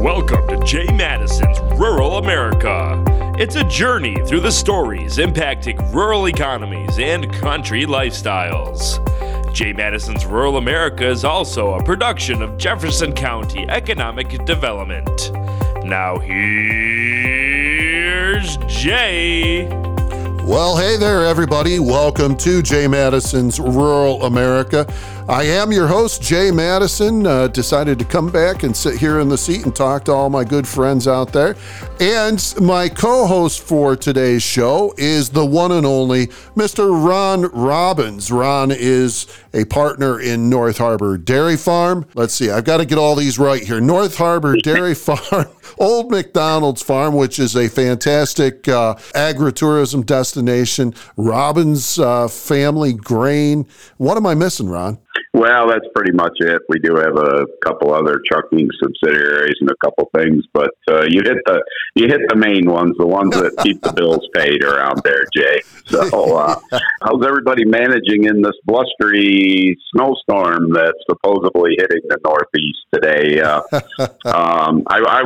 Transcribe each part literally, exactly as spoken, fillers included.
Welcome to Jay Madison's Rural America. It's a journey through the stories impacting rural economies and country lifestyles. Jay Madison's Rural America is also a production of Jefferson County Economic Development. Now here's Jay. Well, hey there, everybody. Welcome to Jay Madison's Rural America. I am your host, Jay Madison. Uh, decided to come back and sit here in the seat and talk to all my good friends out there. And my co-host for today's show is the one and only Mister Ron Robbins. Ron is a partner in North Harbor Dairy Farm. Let's see, I've got to get all these right here. North Harbor Dairy Farm, Old McDonald's Farm, which is a fantastic uh, agritourism destination, Robbins uh, family grain. What am I missing, Ron? Well, that's pretty much it. We do have a couple other trucking subsidiaries and a couple things, but uh, you hit the you hit the main ones, the ones that keep the bills paid around there, Jay. So, uh, how's everybody managing in this blustery snowstorm that's supposedly hitting the Northeast today? Uh, um, I. I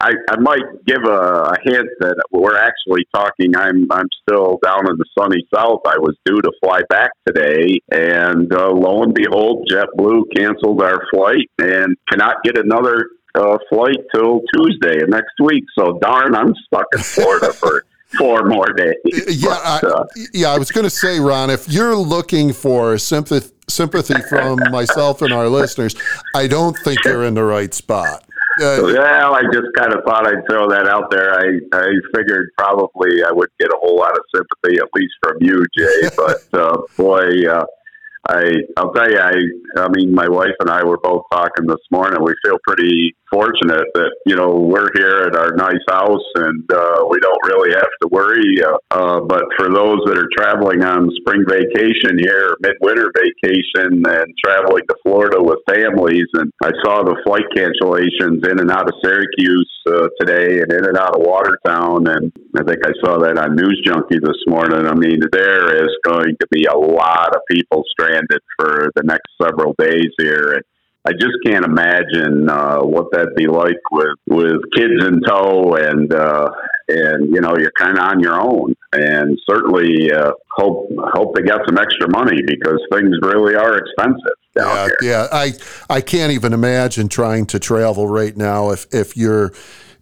I, I might give a, a hint that we're actually talking. I'm I'm still down in the sunny South. I was due to fly back today, and uh, lo and behold, JetBlue canceled our flight and cannot get another uh, flight till Tuesday of next week. So darn, I'm stuck in Florida for four more days. Yeah, but, uh, I, yeah. I was going to say, Ron, if you're looking for sympathy sympathy from myself and our listeners, I don't think you're in the right spot. Uh, well, I just kind of thought I'd throw that out there. I, I figured probably I would get a whole lot of sympathy, at least from you, Jay. But uh, boy, uh, I I'll tell you, I I mean, my wife and I were both talking this morning. We feel pretty fortunate that you know we're here at our nice house, and uh, we don't really have to worry. Uh, uh, but for those that are traveling on spring vacation here, midwinter vacation, and traveling to Florida with families, and I saw the flight cancellations in and out of Syracuse uh, today, and in and out of Watertown, and I think I saw that on News Junkie this morning. I mean, there is going to be a lot of people stranded for the next several days here, and I just can't imagine uh, what that'd be like with, with kids in tow, and uh, and you know you're kind of on your own. And certainly uh, hope hope they got some extra money because things really are expensive down yeah, here. Yeah, I I can't even imagine trying to travel right now if if you're.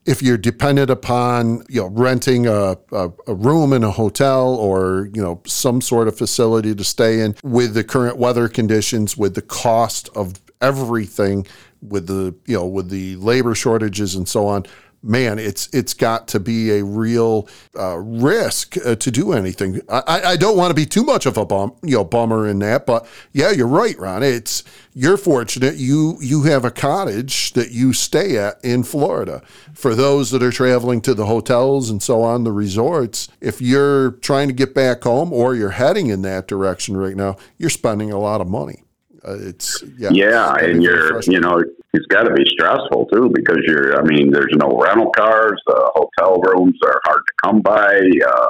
If you're dependent upon, you know, renting a, a, a room in a hotel or, you know, some sort of facility to stay in with the current weather conditions, with the cost of everything, with the, you know, with the labor shortages and so on, man, it's it's got to be a real uh, risk uh, to do anything. I, I don't want to be too much of a bum, you know, bummer in that, but yeah, you're right, Ron. It's you're fortunate you you have a cottage that you stay at in Florida. For those that are traveling to the hotels and so on, the resorts, if you're trying to get back home or you're heading in that direction right now, you're spending a lot of money. Uh, it's yeah, yeah it's and you're you know. It's got to be stressful too, because you're, I mean, there's no rental cars, uh, hotel rooms are hard to come by, uh,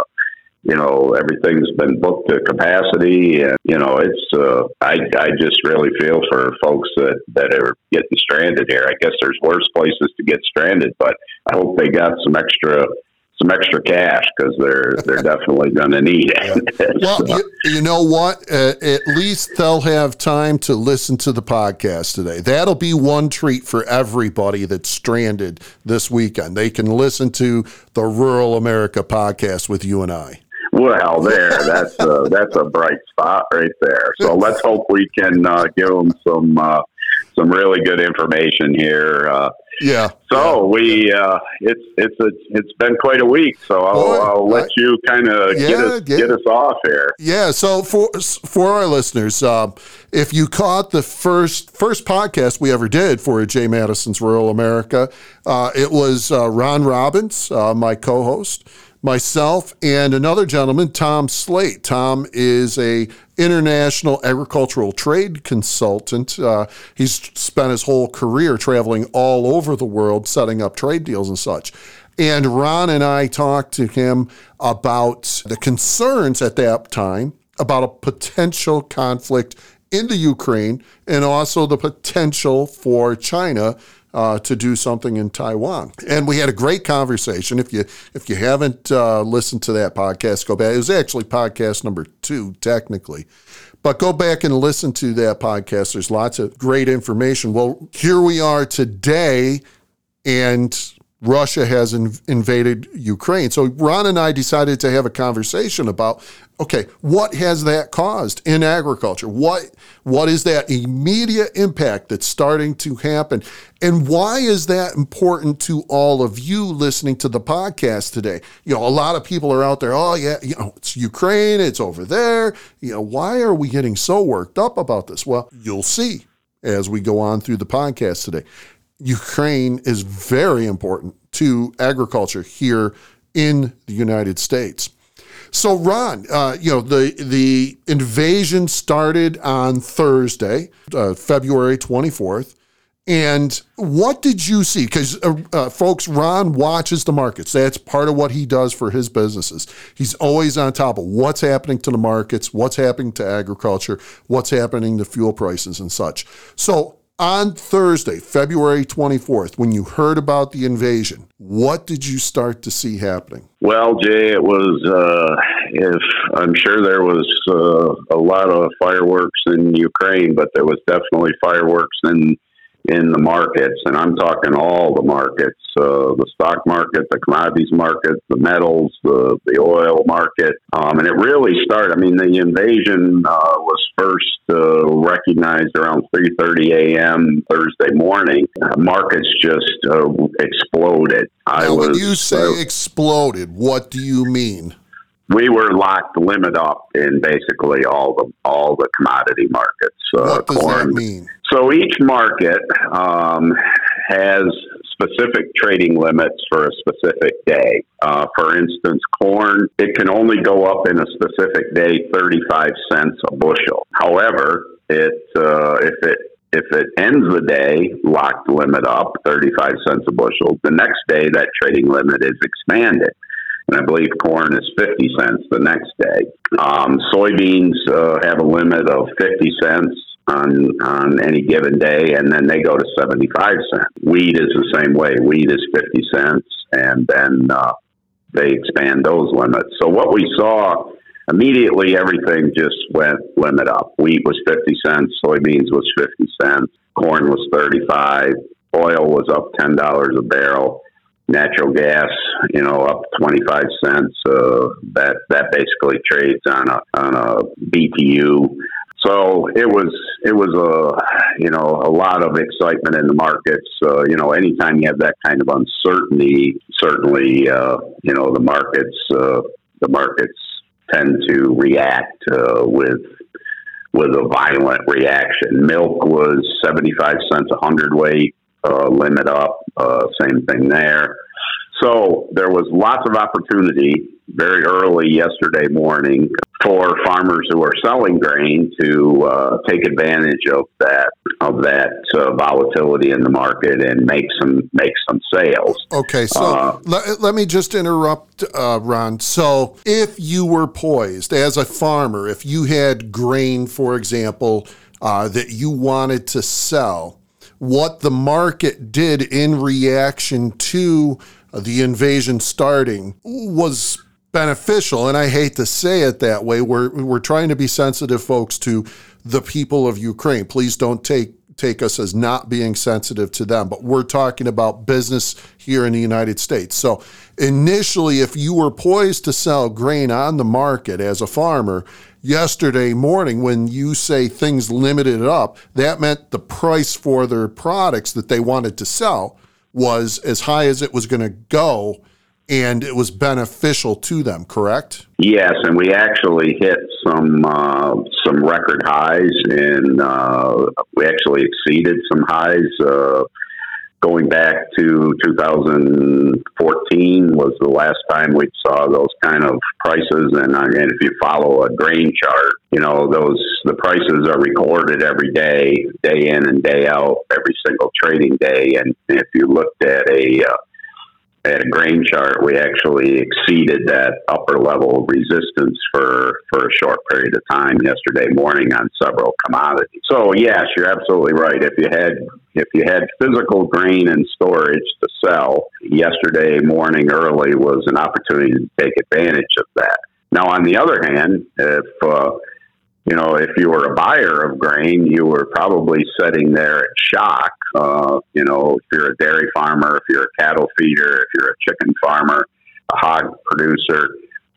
you know, everything's been booked to capacity. And, you know, it's, uh, I, I just really feel for folks that, that are getting stranded here. I guess there's worse places to get stranded, but I hope they got some extra some extra cash because they're they're definitely going to need it. Yeah. Well, so. you, you know what? Uh, at least they'll have time to listen to the podcast today. That'll be one treat for everybody that's stranded this weekend. They can listen to the Rural America podcast with you and I. Well, there, that's a, that's a bright spot right there. So let's hope we can uh, give them some uh, some really good information here. Uh, Yeah. So we uh, it's it's a, it's been quite a week. So I'll, Boy, I'll let I, you kind of yeah, get us yeah. get us off here. Yeah. So for for our listeners, uh, if you caught the first first podcast we ever did for Jay Madison's Rural America, uh, it was uh, Ron Robbins, uh, my co-host, myself, and another gentleman, Tom Slate. Tom is a international agricultural trade consultant. Uh, he's spent his whole career traveling all over the world, setting up trade deals and such. And Ron and I talked to him about the concerns at that time about a potential conflict in the Ukraine and also the potential for China uh, to do something in Taiwan. And we had a great conversation. If you if you haven't uh, listened to that podcast, go back. It was actually podcast number two, technically. But go back and listen to that podcast. There's lots of great information. Well, here we are today, and Russia has inv- invaded Ukraine. So Ron and I decided to have a conversation about, okay, what has that caused in agriculture? What what is that immediate impact that's starting to happen? And why is that important to all of you listening to the podcast today? You know, a lot of people are out there, oh yeah, you know, it's Ukraine, it's over there. You know, why are we getting so worked up about this? Well, you'll see as we go on through the podcast today. Ukraine is very important to agriculture here in the United States. So, Ron, uh, you know, the the invasion started on Thursday, uh, February twenty-fourth. And what did you see? Because, uh, uh, folks, Ron watches the markets. That's part of what he does for his businesses. He's always on top of what's happening to the markets, what's happening to agriculture, what's happening to fuel prices and such. So, on Thursday, February twenty-fourth, when you heard about the invasion, what did you start to see happening? Well, Jay, it was, uh, if I'm sure there was uh, a lot of fireworks in Ukraine, but there was definitely fireworks in in the markets, and I'm talking all the markets, uh, the stock market, the commodities market, the metals, the, the oil market. Um, and it really started, I mean, the invasion uh, was first uh, recognized around three thirty a.m. Thursday morning. Uh, markets just uh, exploded. I now, was, when you say uh, exploded, what do you mean? We were locked limit up in basically all the all the commodity markets. Uh, what does corn. that mean? So each market um, has specific trading limits for a specific day. Uh, for instance, corn, it can only go up in a specific day thirty-five cents a bushel. However, it uh, if it If it ends the day, locked limit up, thirty-five cents a bushel, the next day that trading limit is expanded. And I believe corn is fifty cents the next day. Um, soybeans uh, have a limit of fifty cents on on any given day, and then they go to seventy-five cents. Wheat is the same way. Wheat is fifty cents, and then uh, they expand those limits. So what we saw, immediately everything just went limit up. Wheat was fifty cents. Soybeans was fifty cents. Corn was thirty-five. Oil was up ten dollars a barrel. Natural gas, you know, up twenty-five cents. Uh, that that basically trades on a on a B T U. So it was it was a you know a lot of excitement in the markets. Uh, you know, anytime you have that kind of uncertainty, certainly uh, you know the markets uh, the markets tend to react uh, with. with a violent reaction. Milk was seventy-five cents a hundredweight, uh, limit up, uh, same thing there. So there was lots of opportunity very early yesterday morning for farmers who are selling grain to uh, take advantage of that of that uh, volatility in the market and make some make some sales. Okay, so uh, let, let me just interrupt, uh, Ron. So if you were poised as a farmer, if you had grain, for example, uh, that you wanted to sell, what the market did in reaction to the invasion starting was beneficial, and I hate to say it that way. We're we're trying to be sensitive, folks, to the people of Ukraine. Please don't take take us as not being sensitive to them, but we're talking about business here in the United States. So initially, if you were poised to sell grain on the market as a farmer, yesterday morning when you say things limited up, that meant the price for their products that they wanted to sell was as high as it was going to go, and it was beneficial to them, correct? Yes, and we actually hit some uh, some record highs, and uh, we actually exceeded some highs. Uh, going back to two thousand fourteen was the last time we saw those kind of prices, and, uh, and if you follow a grain chart, you know, those the prices are recorded every day, day in and day out, every single trading day, and if you looked at a... Uh, at a grain chart, we actually exceeded that upper level resistance for, for a short period of time yesterday morning on several commodities. So yes, you're absolutely right. If you had if you had physical grain and storage to sell, yesterday morning early was an opportunity to take advantage of that. Now, on the other hand, if uh, you know, if you were a buyer of grain, you were probably sitting there at shock. Uh, you know, if you're a dairy farmer, if you're a cattle feeder, if you're a chicken farmer, a hog producer,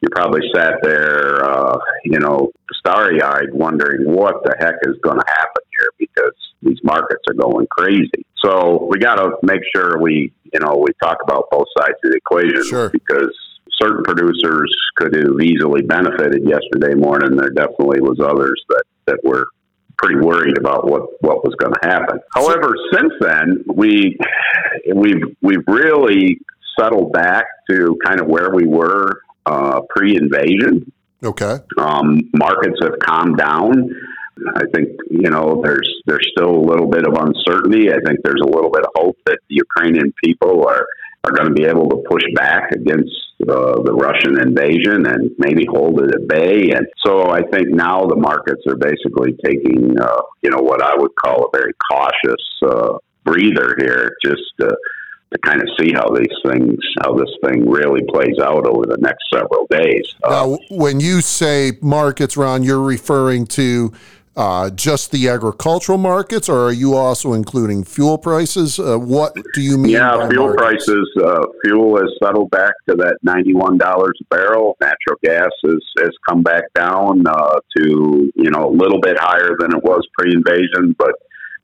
you probably sat there, uh, you know, starry-eyed, wondering what the heck is going to happen here because these markets are going crazy. So we got to make sure we, you know, we talk about both sides of the equation. Sure. Because certain producers could have easily benefited yesterday morning. There definitely was others that, that were pretty worried about what, what was going to happen. However, since then, we, we've we've really settled back to kind of where we were uh, pre-invasion. Okay. Um, markets have calmed down. I think, you know, there's there's still a little bit of uncertainty. I think there's a little bit of hope that the Ukrainian people are, are going to be able to push back against Uh, the Russian invasion and maybe hold it at bay. And so I think now the markets are basically taking, uh, you know, what I would call a very cautious uh, breather here, just uh, to kind of see how these things, how this thing really plays out over the next several days. Uh, now, when you say markets, Ron, you're referring to uh, just the agricultural markets, or are you also including fuel prices? Uh, what do you mean? Yeah, by fuel markets? prices. Uh, fuel has settled back to that ninety-one dollars a barrel. Natural gas is, has come back down uh, to, you know, a little bit higher than it was pre-invasion, but,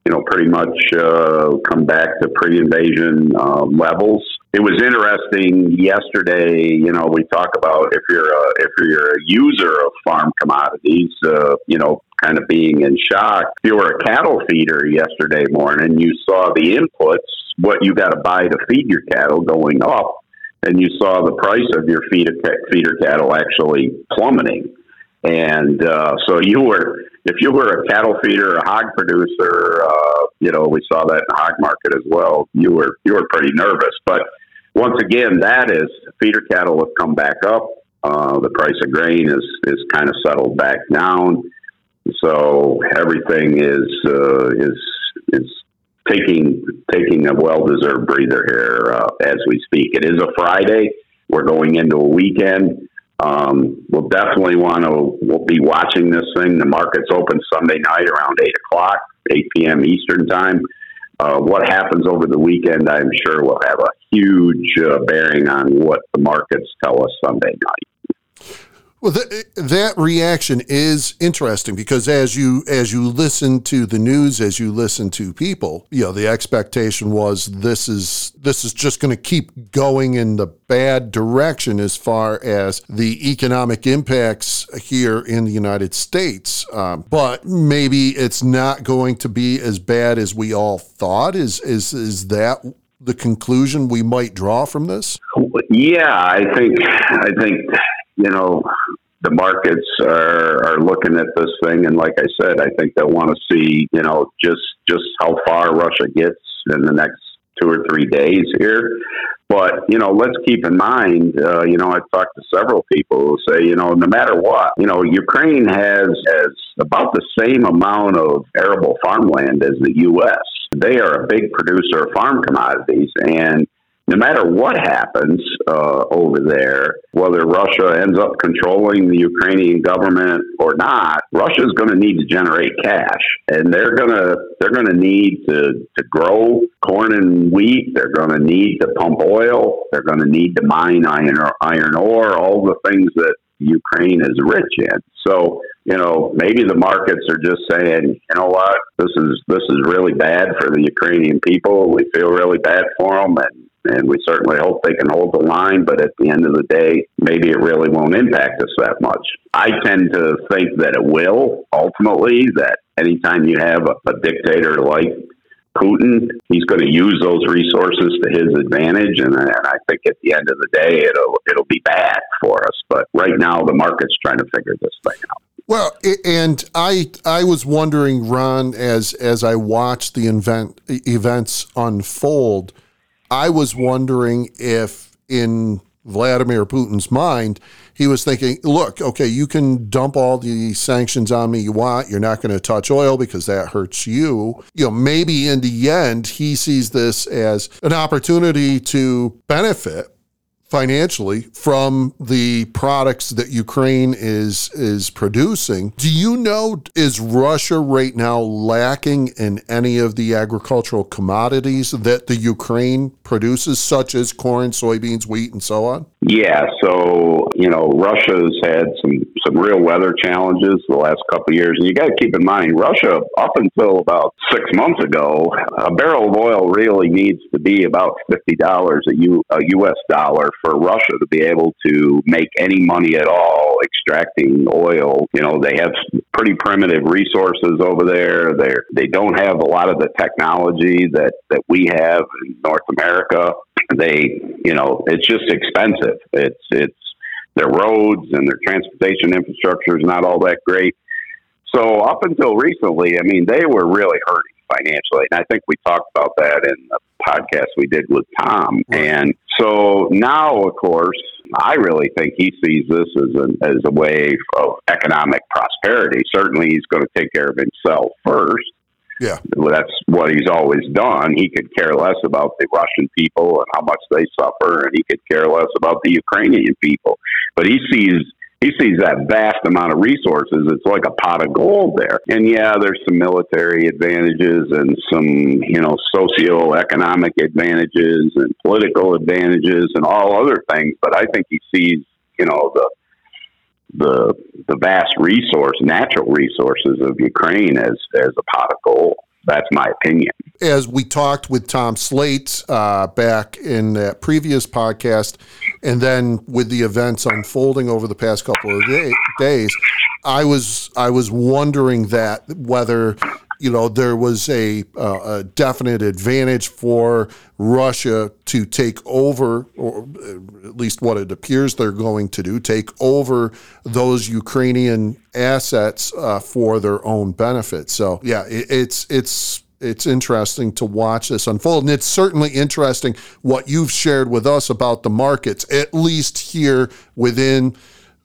you know, pretty much uh, come back to pre-invasion uh, levels. It was interesting yesterday. You know, we talk about if you're a, if you're a user of farm commodities, uh, you know, kind of being in shock. If you were a cattle feeder yesterday morning, you saw the inputs, what you got to buy to feed your cattle, going up, and you saw the price of your feeder feeder cattle actually plummeting. And uh, so you were, if you were a cattle feeder, a hog producer, uh, you know, we saw that in the hog market as well. You were you were pretty nervous, but once again, that is, feeder cattle have come back up. Uh, the price of grain is, is kind of settled back down. So everything is uh, is is taking taking a well-deserved breather here uh, as we speak. It is a Friday. We're going into a weekend. Um, we'll definitely want to we'll be watching this thing. The markets open Sunday night around eight o'clock, eight p.m. Eastern time. Uh, what happens over the weekend, I'm sure, will have a huge uh, bearing on what the markets tell us Sunday night. Well, the, that reaction is interesting because as you as you listen to the news, as you listen to people, you know, the expectation was this is this is just going to keep going in the bad direction as far as the economic impacts here in the United States. Um, but maybe it's not going to be as bad as we all thought. Is is is that the conclusion we might draw from this? Yeah, I think I think. You know, the markets are, are looking at this thing, and like I said, I think they'll want to see, you know, just just how far Russia gets in the next two or three days here. But, you know, let's keep in mind, uh, you know, I've talked to several people who say, you know, no matter what, you know, Ukraine has, has about the same amount of arable farmland as the U S. They are a big producer of farm commodities, and no matter what happens uh, over there, whether Russia ends up controlling the Ukrainian government or not, Russia's going to need to generate cash, and they're going to they're going to need to to grow corn and wheat. They're going to need to pump oil. They're going to need to mine iron or iron ore. All the things that Ukraine is rich in. So, you know, maybe the markets are just saying, you know what, this is this is really bad for the Ukrainian people. We feel really bad for them, and And we certainly hope they can hold the line, but at the end of the day, maybe it really won't impact us that much. I tend to think that it will, ultimately, that anytime you have a, a dictator like Putin, he's going to use those resources to his advantage, and, and I think at the end of the day, it'll, it'll be bad for us. But right now, the market's trying to figure this thing out. Well, and I I was wondering, Ron, as, as I watched the event, events unfold, I was wondering if in Vladimir Putin's mind, he was thinking, look, okay, you can dump all the sanctions on me you want. You're not going to touch oil because that hurts you. You know, maybe in the end, he sees this as an opportunity to benefit financially from the products that Ukraine is is producing. Do you know, is Russia right now lacking in any of the agricultural commodities that the Ukraine produces, such as corn, soybeans, wheat, and so on? Yeah, so, you know, Russia's had some, some real weather challenges the last couple of years. And you got to keep in mind, Russia, up until about six months ago, a barrel of oil really needs to be about fifty dollars a, U, a U S dollar for Russia to be able to make any money at all extracting oil. You know, they have pretty primitive resources over there. They they don't have a lot of the technology that, that we have in North America. They, you know, it's just expensive. It's, it's their roads and their transportation infrastructure is not all that great. So up until recently, I mean, they were really hurting financially. And I think we talked about that in the podcast we did with Tom. And so now, of course, I really think he sees this as a, as a way of economic prosperity. Certainly he's going to take care of himself first. Yeah, that's what he's always done. He could care less about the Russian people and how much they suffer, and he could care less about the Ukrainian people. But he sees he sees that vast amount of resources. It's like a pot of gold there. And yeah, there's some military advantages and some, you know, socioeconomic advantages and political advantages and all other things. But I think he sees, you know, the the the vast resource, natural resources of Ukraine as, as a pot of gold. That's my opinion. As we talked with Tom Slate uh, back in that previous podcast, and then with the events unfolding over the past couple of day, days, I was I was wondering that whether, you know, there was a, uh, a definite advantage for Russia to take over, or at least what it appears they're going to do, take over those Ukrainian assets uh, for their own benefit. So, yeah, it, it's it's it's interesting to watch this unfold. And it's certainly interesting what you've shared with us about the markets, at least here within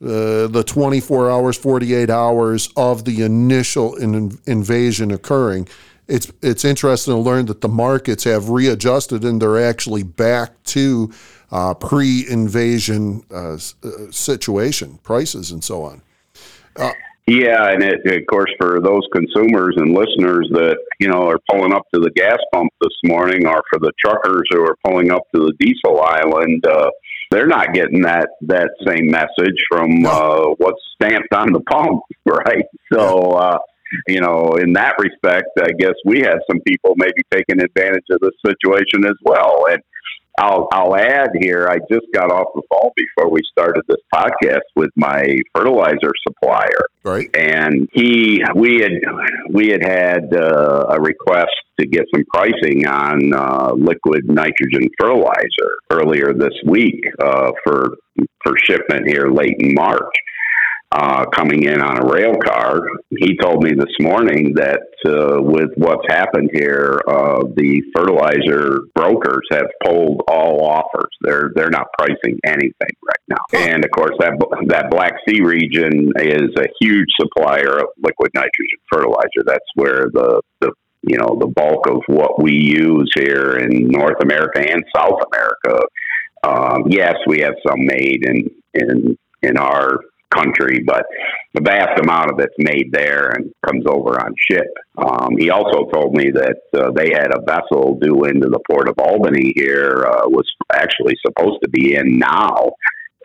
Uh, the twenty-four hours, forty-eight hours of the initial in, invasion occurring. It's it's interesting to learn that the markets have readjusted and they're actually back to uh, pre-invasion uh, situation, prices and so on. Uh, yeah, and it, of course, for those consumers and listeners that, you know, are pulling up to the gas pump this morning, or for the truckers who are pulling up to the diesel island, uh, they're not getting that, that same message from uh, what's stamped on the pump, right? So, uh, you know, in that respect, I guess we had some people maybe taking advantage of this situation as well. And I'll, I'll add here, I just got off the phone before we started this podcast with my fertilizer supplier. Right. And he, we had, we had had uh, a request to get some pricing on uh, liquid nitrogen fertilizer earlier this week uh, for, for shipment here late in March, uh, coming in on a rail car. He told me this morning that uh, with what's happened here, uh, the fertilizer brokers have pulled all offers. They're they're not pricing anything right now. And of course, that that Black Sea region is a huge supplier of liquid nitrogen fertilizer. That's where the, the you know, the bulk of what we use here in North America and South America. Um, yes, we have some made in, in, in our country, but the vast amount of it's made there and comes over on ship. Um, he also told me that uh, they had a vessel due into the port of Albany here, uh, was actually supposed to be in now.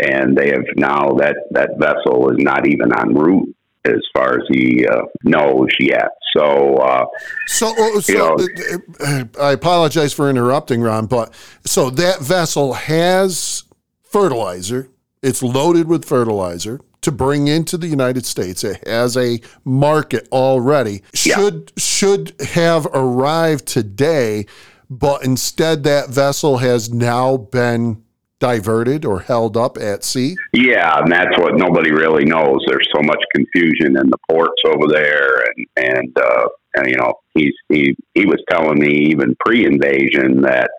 And they have now that, that vessel is not even en route, as far as he uh, knows yet. So, uh, so, so you know, I apologize for interrupting, Ron, but so that vessel has fertilizer. It's loaded with fertilizer to bring into the United States. It has a market already. Should yeah. should have arrived today, but instead that vessel has now been diverted or held up at sea? Yeah, and that's what nobody really knows. There's so much confusion in the ports over there, and and, uh, and you know, he's, he he was telling me even pre-invasion that,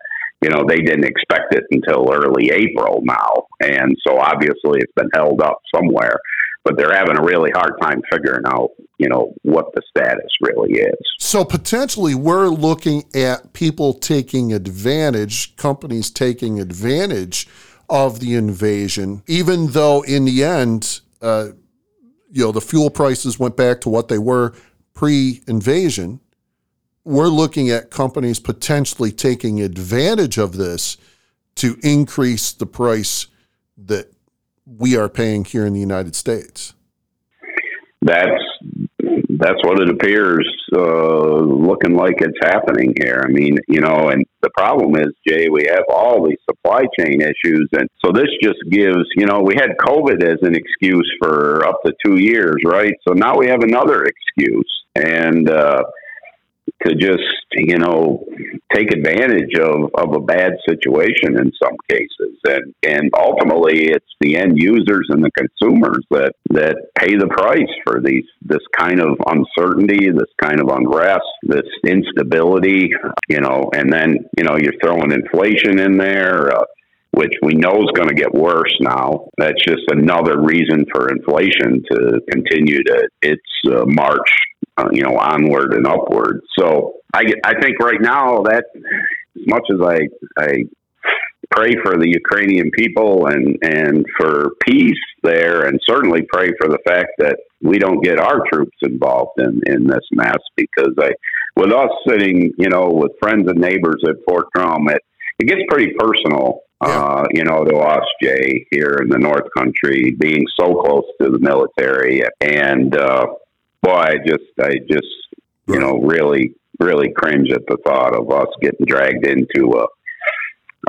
you know, they didn't expect it until early April now. And so obviously it's been held up somewhere, but they're having a really hard time figuring out, you know, what the status really is. So potentially we're looking at people taking advantage, companies taking advantage of the invasion, even though in the end, uh, you know, the fuel prices went back to what they were pre-invasion. We're looking at companies potentially taking advantage of this to increase the price that we are paying here in the United States. That's that's what it appears uh, looking like it's happening here. I mean, you know, and the problem is, Jay, we have all these supply chain issues. And so this just gives, you know, we had COVID as an excuse for up to two years, right? So now we have another excuse. And, uh, to just, you know, take advantage of, of a bad situation in some cases. And, and ultimately it's the end users and the consumers that, that pay the price for these, this kind of uncertainty, this kind of unrest, this instability, you know, and then, you know, you're throwing inflation in there, uh, which we know is going to get worse now. That's just another reason for inflation to continue to its uh, march, uh, you know, onward and upward. So I, I think right now that as much as I, I pray for the Ukrainian people and, and for peace there, and certainly pray for the fact that we don't get our troops involved in, in this mess, because I, with us sitting, you know, with friends and neighbors at Fort Drum, it, it gets pretty personal. Yeah. Uh, you know, to us, Jay, here in the North Country, being so close to the military, and uh, boy, I just, I just, you right. know, really, really cringe at the thought of us getting dragged into a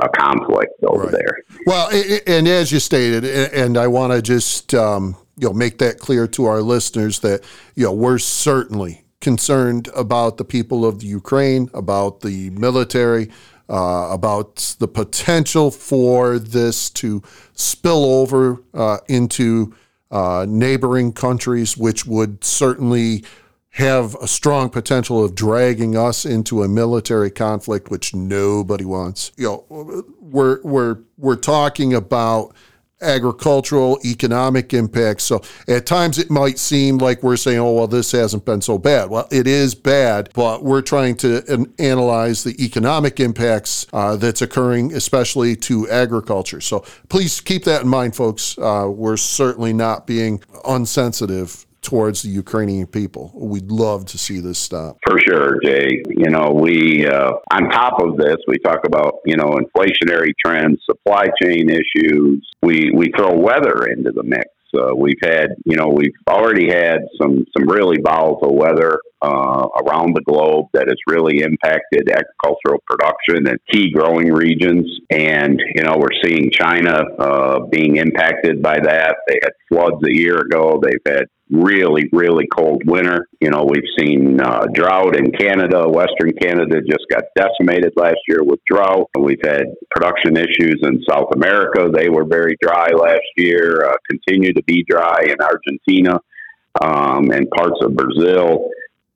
a conflict over right. there. Well, and as you stated, and I want to just um, you know make that clear to our listeners that you know we're certainly concerned about the people of the Ukraine, about the military. Uh, about the potential for this to spill over uh, into uh, neighboring countries, which would certainly have a strong potential of dragging us into a military conflict, which nobody wants. You know, we're we're we're talking about agricultural, economic impacts. So at times it might seem like we're saying, oh, well, this hasn't been so bad. Well, it is bad, but we're trying to an- analyze the economic impacts uh, that's occurring, especially to agriculture. So please keep that in mind, folks. Uh, we're certainly not being unsensitive towards the Ukrainian people. We'd love to see this stop. For sure, Jay. You know, we, uh, on top of this, we talk about, you know, inflationary trends, supply chain issues. We, we throw weather into the mix. Uh, we've had, you know, we've already had some, some really volatile weather uh, around the globe that has really impacted agricultural production in key growing regions. And, you know, we're seeing China uh, being impacted by that. They had floods a year ago. They've had really, really cold winter. You know, we've seen uh, drought in Canada. Western Canada just got decimated last year with drought. We've had production issues in South America. They were very dry last year, uh, continue to be dry in Argentina um, and parts of Brazil.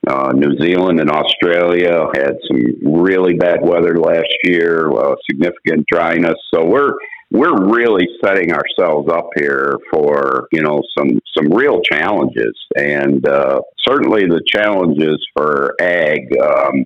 Uh, New Zealand and Australia had some really bad weather last year, uh, significant dryness. So we're We're really setting ourselves up here for, you know, some, some real challenges. And uh, certainly the challenges for ag, um,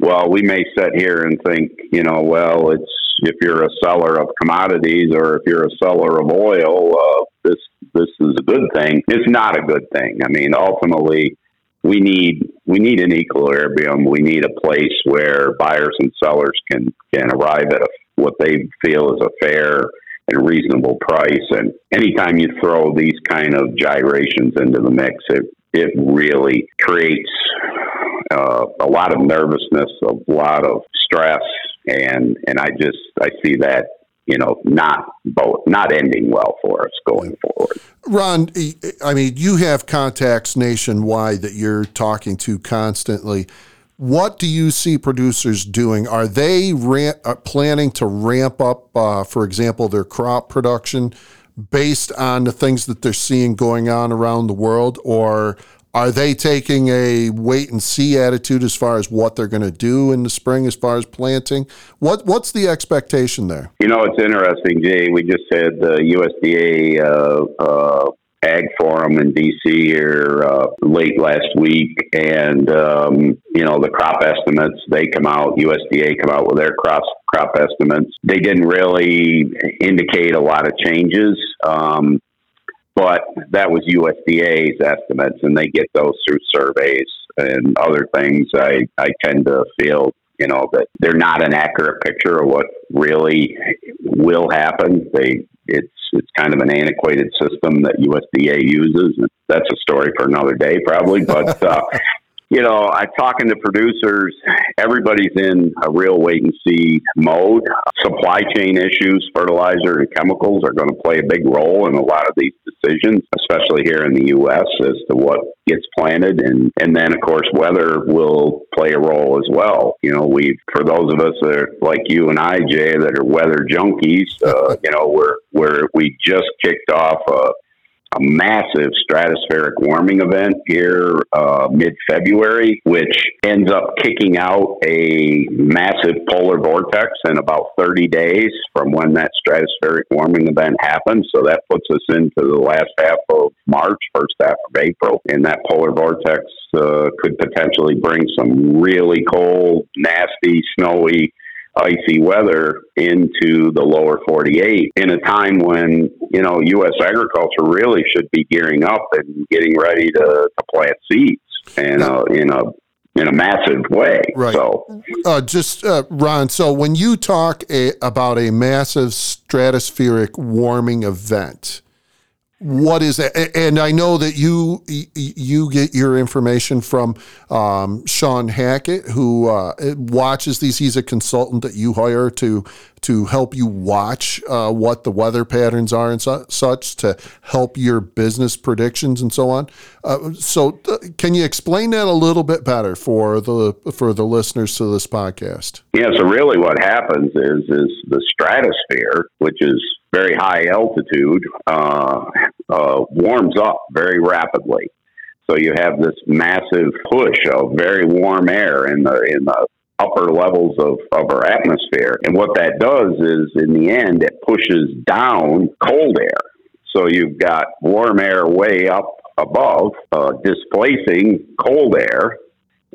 well, we may sit here and think, you know, well, it's if you're a seller of commodities or if you're a seller of oil, uh, this this is a good thing. It's not a good thing. I mean, ultimately, we need we need an equilibrium. We need a place where buyers and sellers can, can arrive at a what they feel is a fair and reasonable price. And anytime you throw these kind of gyrations into the mix, it, it really creates uh, a lot of nervousness, a lot of stress. And, and I just, I see that, you know, not both, not ending well for us going forward. Ron, I mean, you have contacts nationwide that you're talking to constantly. What do you see producers doing? Are they ramp, uh, planning to ramp up, uh, for example, their crop production based on the things that they're seeing going on around the world? Or Are they taking a wait-and-see attitude as far as what they're going to do in the spring as far as planting? What What's the expectation there? You know, it's interesting, Jay. We just had the U S D A uh, uh, Ag Forum in D C here uh, late last week, and, um, you know, the crop estimates, they come out, U S D A come out with their crops. crop estimates. They didn't really indicate a lot of changes, um, but that was U S D A's estimates, and they get those through surveys and other things. I, I tend to feel, you know, that they're not an accurate picture of what really will happen. They it's it's kind of an antiquated system that U S D A uses. That's a story for another day, probably, but uh, you know, I'm talking to producers. Everybody's in a real wait-and-see mode. Supply chain issues, fertilizer and chemicals are going to play a big role in a lot of these decisions, especially here in the U S as to what gets planted. And, and then, of course, weather will play a role as well. You know, we for those of us that are like you and I, Jay, that are weather junkies, uh, you know, we're, we're, we just kicked off a a massive stratospheric warming event here uh, mid-February, which ends up kicking out a massive polar vortex in about thirty days from when that stratospheric warming event happens. So that puts us into the last half of March, first half of April, and that polar vortex uh, could potentially bring some really cold, nasty, snowy, icy weather into the lower forty-eight in a time when, you know, U S agriculture really should be gearing up and getting ready to, to plant seeds and uh, in a in a massive way. Right. So, uh, just uh, Ron, so when you talk a, about a massive stratospheric warming event, what is that? And I know that you you get your information from um, Sean Hackett, who uh, watches these. He's a consultant that you hire to to help you watch uh, what the weather patterns are and su- such to help your business predictions and so on. Uh, so, th- can you explain that a little bit better for the for the listeners to this podcast? Yeah. So, really, what happens is is the stratosphere, which is very high altitude, uh, uh, warms up very rapidly. So you have this massive push of very warm air in the in the upper levels of, of our atmosphere. And what that does is, in the end, it pushes down cold air. So you've got warm air way up above, uh, displacing cold air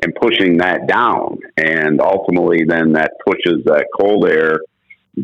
and pushing that down. And ultimately, then that pushes that cold air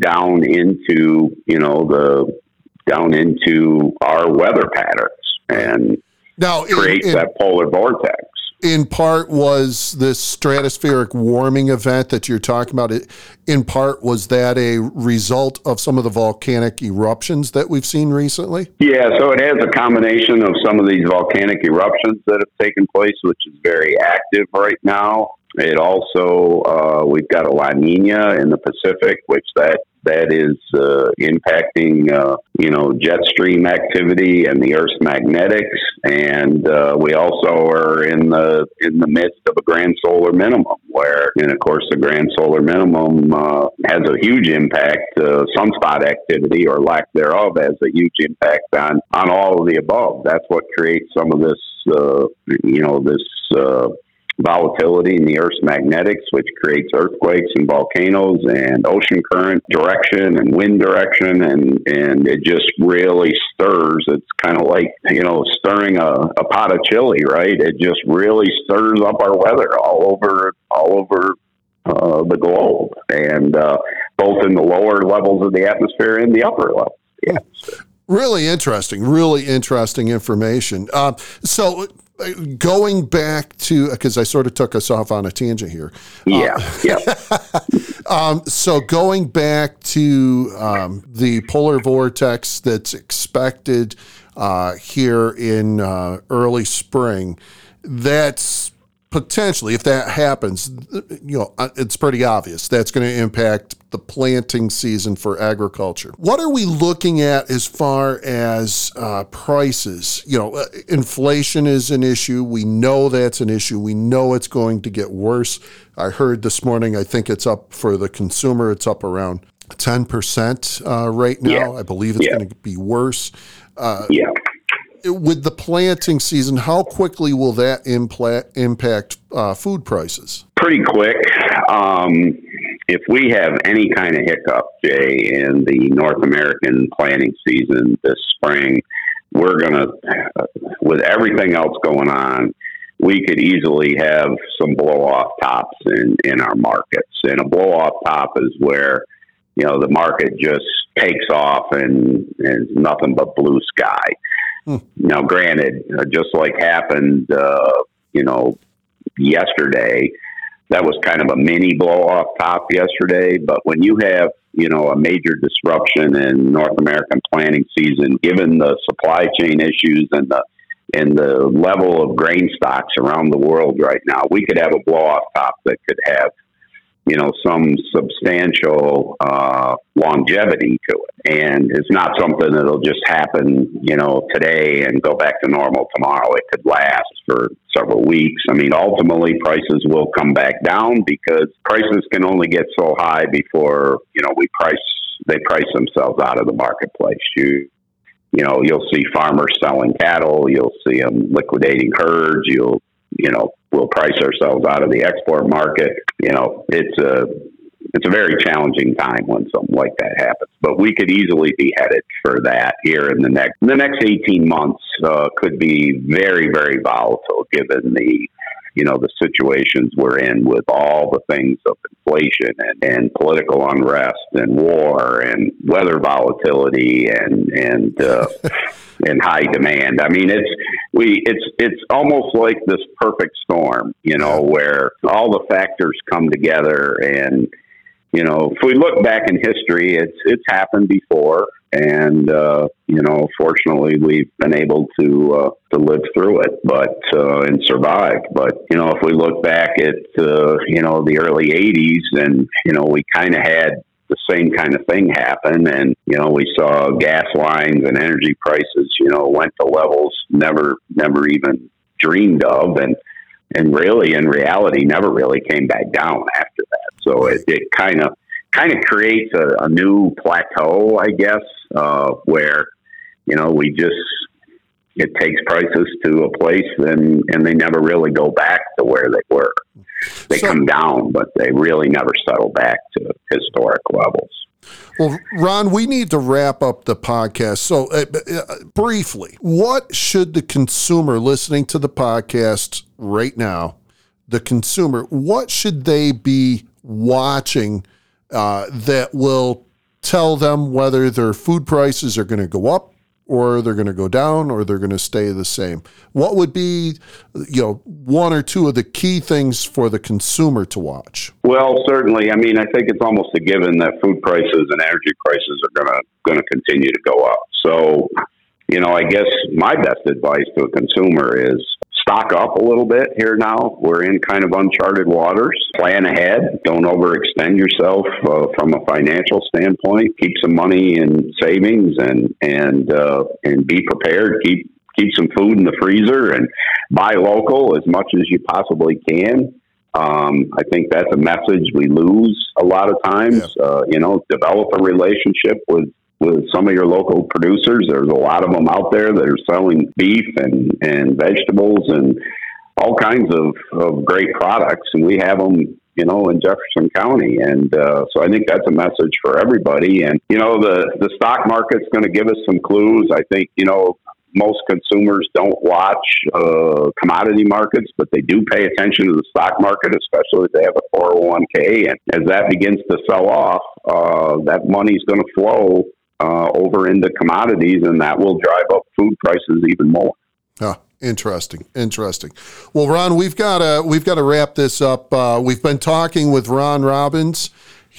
down into, you know, the down into our weather patterns and now creates that polar vortex. In part was this stratospheric warming event that you're talking about. It, in part, was that a result of some of the volcanic eruptions that we've seen recently? Yeah, so it has a combination of some of these volcanic eruptions that have taken place, which is very active right now. It also, uh, we've got a La Niña in the Pacific, which that that is uh, impacting, uh, you know, jet stream activity and the Earth's magnetics. And uh, we also are in the in the midst of a grand solar minimum, where, and of course, the grand solar minimum uh, has a huge impact, uh, sunspot activity or lack thereof has a huge impact on, on all of the above. That's what creates some of this, uh, you know, this uh volatility in the Earth's magnetics, which creates earthquakes and volcanoes and ocean current direction and wind direction, and and it just really stirs. It's kind of like, you know, stirring a, a pot of chili, right? It just really stirs up our weather all over all over uh, the globe, and uh, both in the lower levels of the atmosphere and the upper levels of the atmosphere. Really interesting, really interesting information. Uh, so. Going back to, because I sort of took us off on a tangent here. Yeah, um, yeah. um, so going back to um, the polar vortex that's expected uh, here in uh, early spring, that's potentially, if that happens, you know, it's pretty obvious that's going to impact the planting season for agriculture. What are we looking at as far as uh, prices? You know, uh, inflation is an issue. We know that's an issue. We know it's going to get worse. I heard this morning, I think it's up for the consumer, it's up around ten percent uh, right now. Yeah. I believe it's yeah. going to be worse. Uh, yeah. with the planting season, how quickly will that impla- impact uh, food prices? Pretty quick. Um, if we have any kind of hiccup, Jay, in the North American planting season this spring, we're going to, with everything else going on, we could easily have some blow-off tops in, in our markets. And a blow-off top is where, you know, the market just takes off and is nothing but blue sky. Hmm. Now, granted, just like happened, uh, you know, yesterday, that was kind of a mini blow-off top yesterday. But when you have, you know, a major disruption in North American planting season, given the supply chain issues and the and the level of grain stocks around the world right now, we could have a blow-off top that could have, you know, some substantial uh, longevity to it. And it's not something that'll just happen, you know, today and go back to normal tomorrow. It could last for several weeks. I mean, ultimately, prices will come back down because prices can only get so high before, you know, we price, they price themselves out of the marketplace. You, you know, you'll see farmers selling cattle. You'll see them liquidating herds. You'll, you know, we'll price ourselves out of the export market. You know, it's a it's a very challenging time when something like that happens. But we could easily be headed for that here in the next the next eighteen months. Uh, could be very, very volatile given the, you know, the situations we're in with all the things of inflation and, and political unrest and war and weather volatility and and uh, and high demand. I mean, it's we it's it's almost like this perfect storm, you know, where all the factors come together. And you know, if we look back in history, it's it's happened before. And, uh, you know, fortunately, we've been able to uh, to live through it but uh, and survive. But, you know, if we look back at, uh, you know, the early eighties and, you know, we kind of had the same kind of thing happen. And, you know, we saw gas lines and energy prices, you know, went to levels never, never even dreamed of. And, and really, in reality, never really came back down after that. So it, it kind of. kind of creates a, a new plateau, I guess, uh, where, you know, we just, it takes prices to a place and, and they never really go back to where they were. They so, come down, but they really never settle back to historic levels. Well, Ron, we need to wrap up the podcast. So uh, uh, briefly, what should the consumer listening to the podcast right now, the consumer, what should they be watching Uh, that will tell them whether their food prices are going to go up or they're going to go down or they're going to stay the same? What would be, you know, one or two of the key things for the consumer to watch? Well, certainly. I mean, I think it's almost a given that food prices and energy prices are going to going to continue to go up. So, you know, I guess my best advice to a consumer is stock up a little bit here now. We're in kind of uncharted waters. Plan ahead. Don't overextend yourself uh, from a financial standpoint. Keep some money in savings and and uh, and be prepared. Keep keep some food in the freezer and buy local as much as you possibly can. Um, I think that's a message we lose a lot of times. Yeah. Uh, you know, develop a relationship with. with some of your local producers. There's a lot of them out there that are selling beef and, and vegetables and all kinds of, of great products. And we have them, you know, in Jefferson County. And uh, so I think that's a message for everybody. And, you know, the, the stock market's going to give us some clues. I think, you know, most consumers don't watch uh, commodity markets, but they do pay attention to the stock market, especially if they have a four oh one k. And as that begins to sell off, uh, that money's going to flow Uh, over into commodities, and that will drive up food prices even more. Ah, interesting, interesting. Well, Ron, we've got to we've got to wrap this up. Uh, we've been talking with Ron Robbins.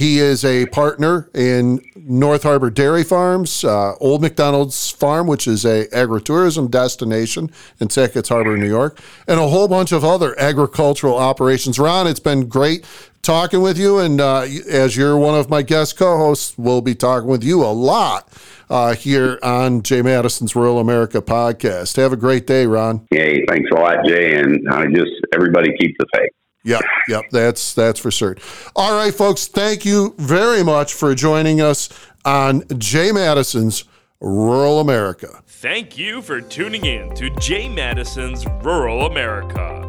He is a partner in North Harbor Dairy Farms, uh, Old McDonald's Farm, which is a agritourism destination in Sackett's Harbor, New York, and a whole bunch of other agricultural operations. Ron, it's been great talking with you, and uh, as you're one of my guest co-hosts, we'll be talking with you a lot uh, here on Jay Madison's Rural America podcast. Have a great day, Ron. Hey, thanks a lot, Jay, and uh, just everybody keep the faith. Yep, yep, that's that's for certain. All right, folks, thank you very much for joining us on Jay Madison's rural America. Thank you for tuning in to Jay Madison's Rural America.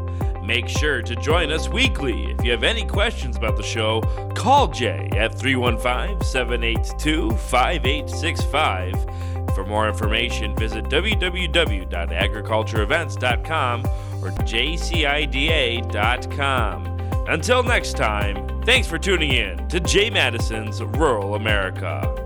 Make sure to join us weekly. If you have any questions about the show, call Jay at three one five, seven eight two, five eight six five. For more information, visit w w w dot agriculture events dot com or j c i d a dot com. Until next time, thanks for tuning in to Jay Madison's Rural America.